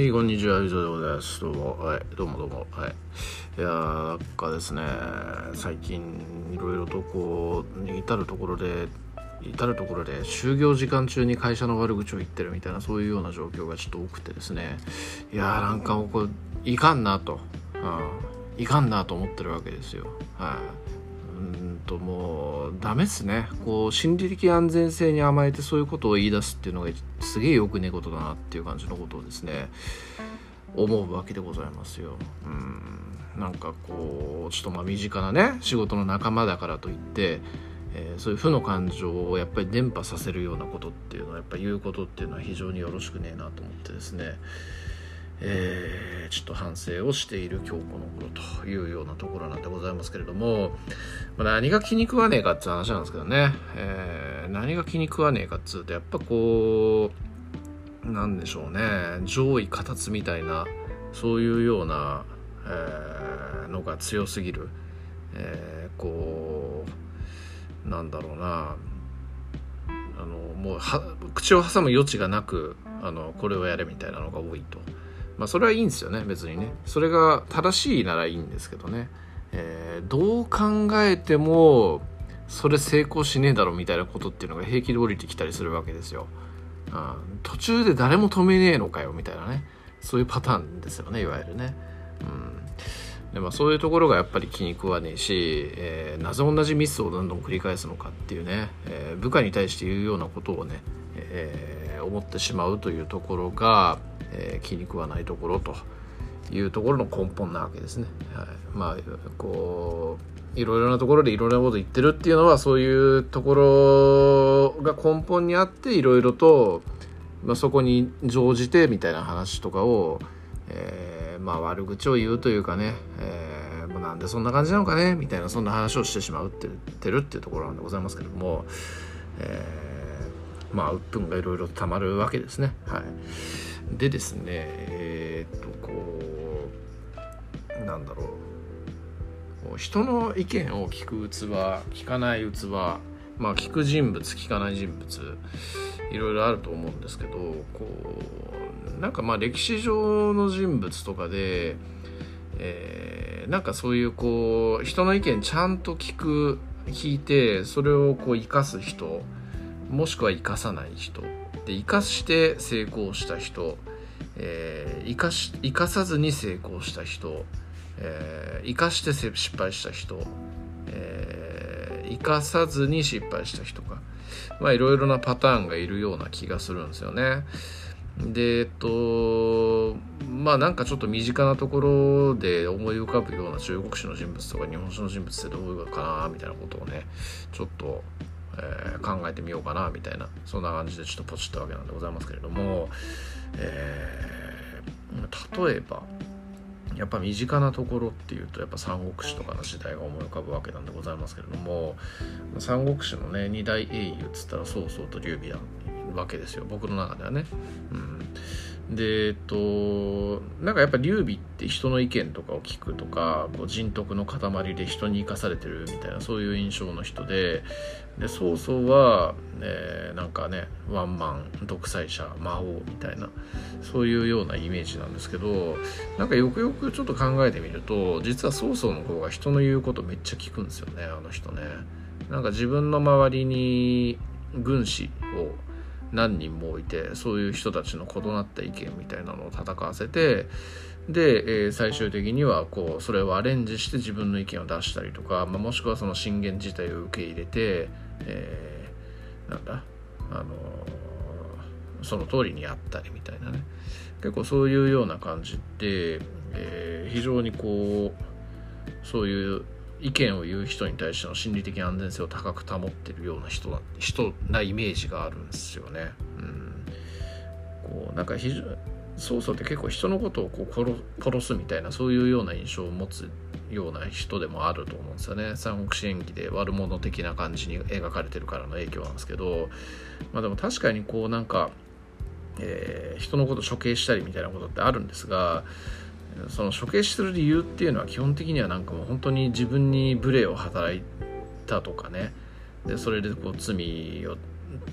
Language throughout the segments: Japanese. はい、こんにちは、以上でございます。どうも。はい。いやー、なんかですね、最近、いろいろとこう、至るところで就業時間中に会社の悪口を言ってるみたいな、そういうような状況がちょっと多くてですね、いやー、なんかもうこれ、いかんなと思ってるわけですよ。はい。もうダメっすね。こう心理的安全性に甘えてそういうことを言い出すっていうのがすげえよくねえことだなっていう感じのことをですね思うわけでございますよ。なんかこうちょっとまあ身近なね仕事の仲間だからといって、そういう負の感情をやっぱり伝播させるようなことっていうのはやっぱり言うことっていうのは非常によろしくねえなと思ってですね。ちょっと反省をしている今日この頃というようなところなんでございますけれども、何が気に食わねえかって話なんですけどね、何が気に食わねえかっていうとやっぱこうなんでしょうね、上意下達みたいなそういうような、のが強すぎる、こうなんだろうな、もう口を挟む余地がなくこれをやれみたいなのが多いと、それはいいんですよね。別にねそれが正しいならいいんですけどね、どう考えてもそれ成功しねえだろみたいなことっていうのが平気で降りてきたりするわけですよ。途中で誰も止めねえのかよみたいなね、そういうパターンですよね、いわゆるね。でそういうところがやっぱり気に食わねえし、なぜ同じミスをどんどん繰り返すのかっていうね、部下に対して言うようなことをね、思ってしまうというところが、気に食わないところというところの根本なわけですね。はい、こういろいろなところでいろいろなこと言ってるっていうのはそういうところが根本にあっていろいろと、そこに乗じてみたいな話とかを、悪口を言うというかね、なんでそんな感じなのかねみたいなそんな話をしてしまうって言ってるっていうところなんでございますけれども、鬱憤がいろいろたまるわけですね。はい、でですね、こうなんだろう、人の意見を聞く器、聞かない器、聞く人物、聞かない人物、いろいろあると思うんですけど、なんか歴史上の人物とかで、なんかそういうこう人の意見ちゃんと聞いてそれをこう生かす人、もしくは生かさない人で、生かして成功した人、生かさずに成功した人、生かして失敗した人、生かさずに失敗した人か、いろいろなパターンがいるような気がするんですよね。でなんかちょっと身近なところで思い浮かぶような中国史の人物とか日本史の人物ってどういうのかなみたいなことをねちょっと、考えてみようかなみたいな、そんな感じでちょっとポチったわけなんでございますけれども、例えばやっぱ身近なところっていうとやっぱ三国志とかの時代が思い浮かぶわけなんでございますけれども、三国志のね二大英雄っつったら曹操と劉備だわけですよ、僕の中ではね。でなんかやっぱ劉備って人の意見とかを聞くとか、こう人徳の塊で人に生かされてるみたいなそういう印象の人で、曹操は、なんかねワンマン独裁者魔王みたいなそういうようなイメージなんですけど、なんかよくよくちょっと考えてみると実は曹操の方が人の言うことめっちゃ聞くんですよね、あの人ね。なんか自分の周りに軍師を何人もいて、そういう人たちの異なった意見みたいなのを戦わせて、で、最終的にはこうそれをアレンジして自分の意見を出したりとか、もしくはその進言自体を受け入れて、その通りにやったりみたいなね、結構そういうような感じで、非常にこうそういう意見を言う人に対しての心理的安全性を高く保っているような人なイメージがあるんですよね。なんか曹操って結構人のことをこう 殺すみたいなそういうような印象を持つような人でもあると思うんですよね。三国志演義で悪者的な感じに描かれてるからの影響なんですけど、でも確かにこうなんか、人のことを処刑したりみたいなことってあるんですが、その処刑する理由っていうのは基本的にはなんかもう本当に自分に無礼を働いたとかね、でそれでこう罪を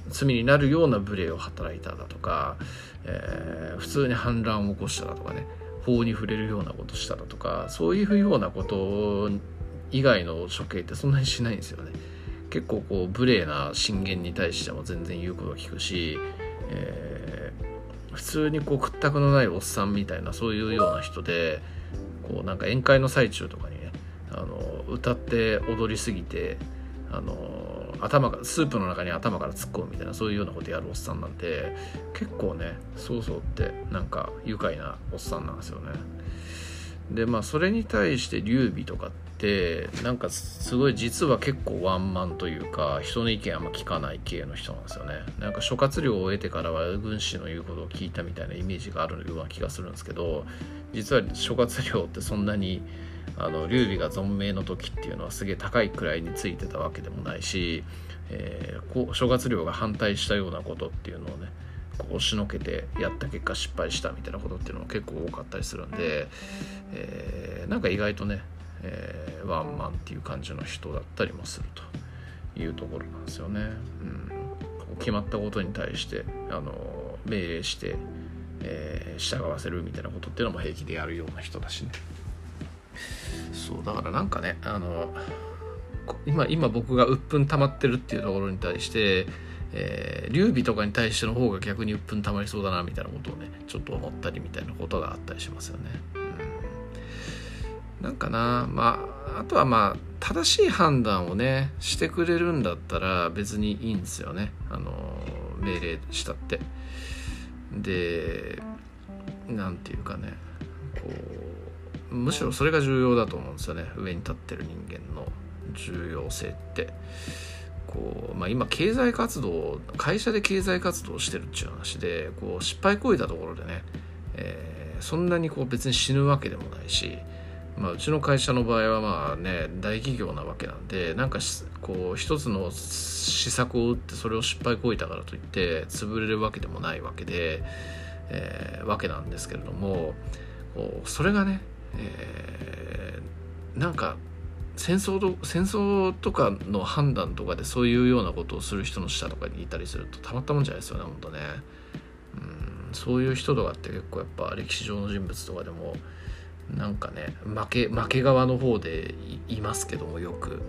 罪になるような無礼を働いただとか、普通に反乱を起こしただとかね、法に触れるようなことしただとか、そういうようなこと以外の処刑ってそんなにしないんですよね。結構こう無礼な進言に対しても全然言うことを聞くし、普通にこう屈託のないおっさんみたいな、そういうような人で、こうなんか宴会の最中とかにね、歌って踊りすぎて、スープの中に頭から突っ込むみたいな、そういうようなことやるおっさんなんて、結構ね、そうそうってなんか愉快なおっさんなんですよね。でまあそれに対して劉備とかってなんかすごい実は結構ワンマンというか、人の意見あんま聞かない系の人なんですよね。なんか諸葛亮を得てからは軍師の言うことを聞いたみたいなイメージがあるような気がするんですけど、実は諸葛亮ってそんなに劉備が存命の時っていうのはすげえ高い位についてたわけでもないし、諸葛亮が反対したようなことっていうのをね、押しのけてやった結果失敗したみたいなことっていうのも結構多かったりするんで、なんか意外とね、ワンマンっていう感じの人だったりもするというところなんですよね。決まったことに対して命令して、従わせるみたいなことっていうのも平気でやるような人だしね。そうだからなんかね、今僕が鬱憤溜まってるっていうところに対して劉備とかに対しての方が逆に鬱憤たまりそうだなみたいなことをね、ちょっと思ったりみたいなことがあったりしますよね。なんかな、あとは正しい判断をねしてくれるんだったら別にいいんですよね。命令したってで、なんていうかね、こうむしろそれが重要だと思うんですよね。上に立ってる人間の重要性って。今会社で経済活動してるっていう話で、こう失敗こいたところでね、そんなにこう別に死ぬわけでもないし、うちの会社の場合は大企業なわけなんで、なんかこう一つの施策を打ってそれを失敗こいたからといって潰れるわけでもないわけで、わけなんですけれども、それがね、なんか戦争とかの判断とかでそういうようなことをする人の下とかにいたりするとたまったもんじゃないですよね、本当ね。そういう人とかって結構やっぱ歴史上の人物とかでもなんかね、負け側の方で いますけども、よく、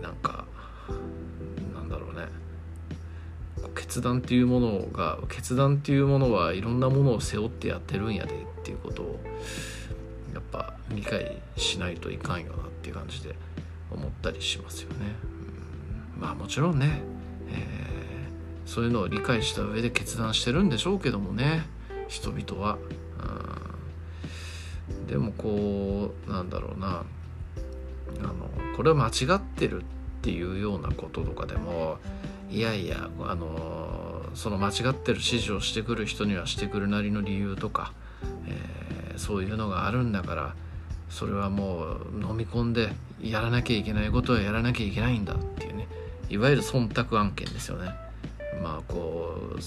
なんかなんだろうね、決断っていうものはいろんなものを背負ってやってるんやでっていうことをやっぱ理解しないといかんよなっていう感じで思ったりしますよね。もちろんね、そういうのを理解した上で決断してるんでしょうけどもね、人々は。でもこうなんだろうな、これは間違ってるっていうようなこととかでも、いやいやその間違ってる指示をしてくる人にはしてくるなりの理由とか、そういうのがあるんだから、それはもう飲み込んでやらなきゃいけないことはやらなきゃいけないんだっていうね、いわゆる忖度案件ですよね。こう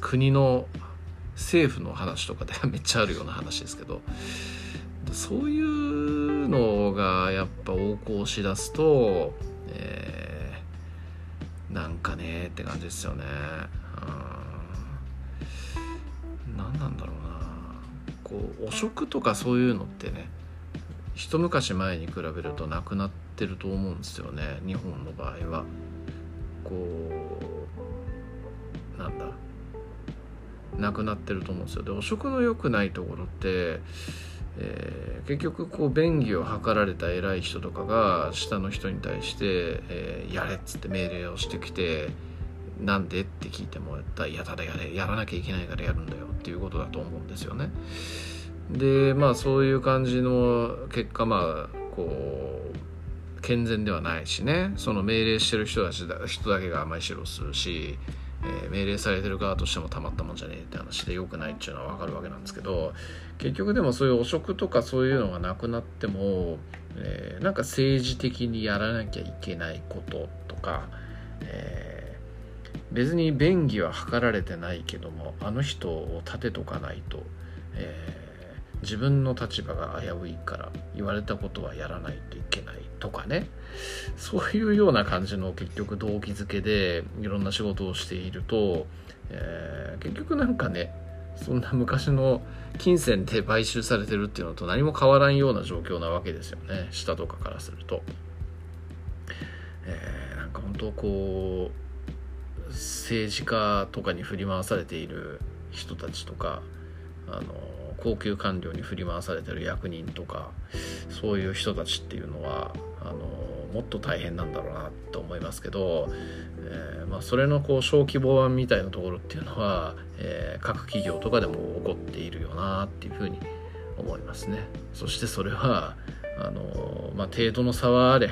国の政府の話とかでめっちゃあるような話ですけど、そういうのがやっぱ横行しだすと、なんかねって感じですよね。何なんだろうな、汚職とかそういうのってね、一昔前に比べるとなくなってると思うんですよね、日本の場合は。なくなってると思うんですよ。で、汚職の良くないところって、結局こう便宜を図られた偉い人とかが下の人に対して、やれっつって命令をしてきて、なんでって聞いても、いやただやらなきゃいけないからやるんだよっていうことだと思うんですよね。でそういう感じの結果、こう健全ではないしね、その命令してる人だけが甘い白をするし、命令されてる側としてもたまったもんじゃねえって話で良くないっていうのは分かるわけなんですけど、結局でもそういう汚職とかそういうのがなくなっても、なんか政治的にやらなきゃいけないこととか、別に便宜は図られてないけども、あの人を立てとかないと、自分の立場が危ういから言われたことはやらないといけないとかね、そういうような感じの結局動機づけでいろんな仕事をしていると、結局なんかね、そんな昔の金銭で買収されてるっていうのと何も変わらんような状況なわけですよね、下とかからすると。なんか本当こう政治家とかに振り回されている人たちとか、高級官僚に振り回されている役人とか、そういう人たちっていうのはもっと大変なんだろうなと思いますけど、それのこう小規模版みたいなところっていうのは、各企業とかでも起こっているよなっていうふうに思いますね。そしてそれは程度の差はあれ、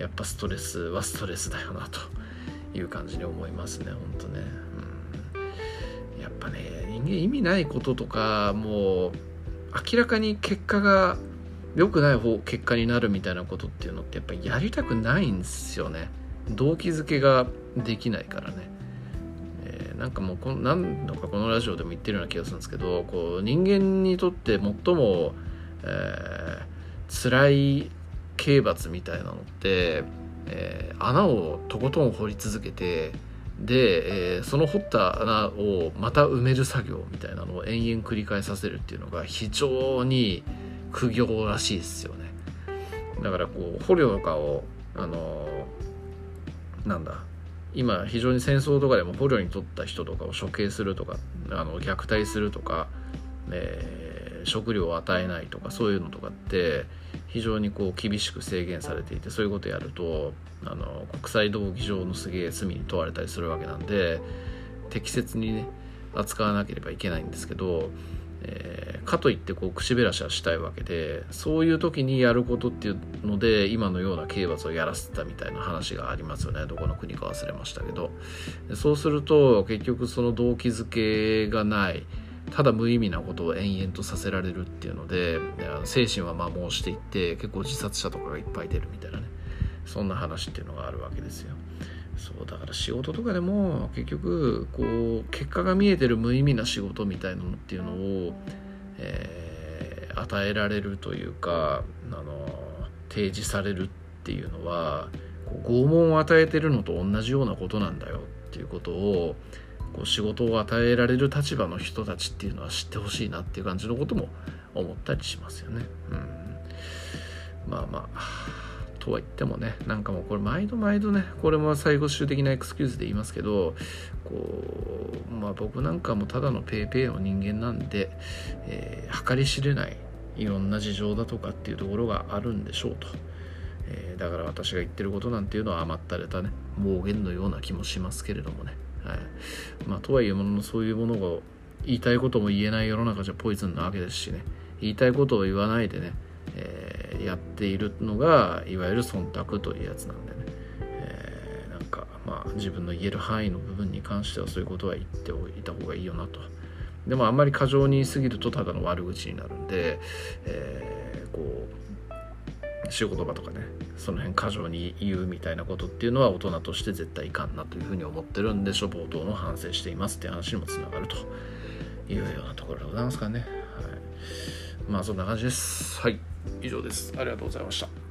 やっぱストレスはストレスだよなという感じに思いますね、本当ね。やっぱね、人間意味ないこととか、もう明らかに結果が良くない方結果になるみたいなことっていうのってやっぱりやりたくないんですよね。動機づけができないからね。なんかもう何度かこのラジオでも言ってるような気がするんですけど、こう人間にとって最も、辛い刑罰みたいなのって、穴をとことん掘り続けて、で、その掘った穴をまた埋める作業みたいなのを延々繰り返させるっていうのが非常に苦行らしいですよね。だからこう捕虜とかを今非常に戦争とかでも捕虜に取った人とかを処刑するとか、虐待するとか、食料を与えないとか、そういうのとかって非常にこう厳しく制限されていて、そういうことやると国際道義上のすげえ罪に問われたりするわけなんで、適切にね扱わなければいけないんですけど、かといってこう口減らしはしたいわけで、そういう時にやることっていうので今のような刑罰をやらせたみたいな話がありますよね。どこの国か忘れましたけど、そうすると結局その動機づけがない、ただ無意味なことを延々とさせられるっていうので、精神は摩耗していって、結構自殺者とかがいっぱい出るみたいなね、そんな話っていうのがあるわけですよ。そうだから仕事とかでも結局こう結果が見えてる無意味な仕事みたいなのっていうのを、与えられるというか提示されるっていうのは、こう拷問を与えてるのと同じようなことなんだよっていうことを、こう仕事を与えられる立場の人たちっていうのは知ってほしいなっていう感じのことも思ったりしますよね。とは言ってもね、なんかもうこれ毎度ね、これも最後終的なエクスキューズで言いますけど、こう僕なんかもただのペーペーの人間なんで、計り知れないいろんな事情だとかっていうところがあるんでしょうと、だから私が言ってることなんていうのは甘ったれたね妄言のような気もしますけれどもね、とはいえもの、そういうものが言いたいことも言えない世の中じゃポイズンなわけですしね、言いたいことを言わないでね、やっているのがいわゆる忖度というやつなんでね、自分の言える範囲の部分に関してはそういうことは言っておいた方がいいよなと。でもあんまり過剰に言い過ぎるとただの悪口になるんで、こう仕事場とかね、その辺過剰に言うみたいなことっていうのは大人として絶対いかんなというふうに思ってるんで、冒頭の反省していますっていう話にもつながるというようなところでございますからね。そんな感じです。以上です。ありがとうございました。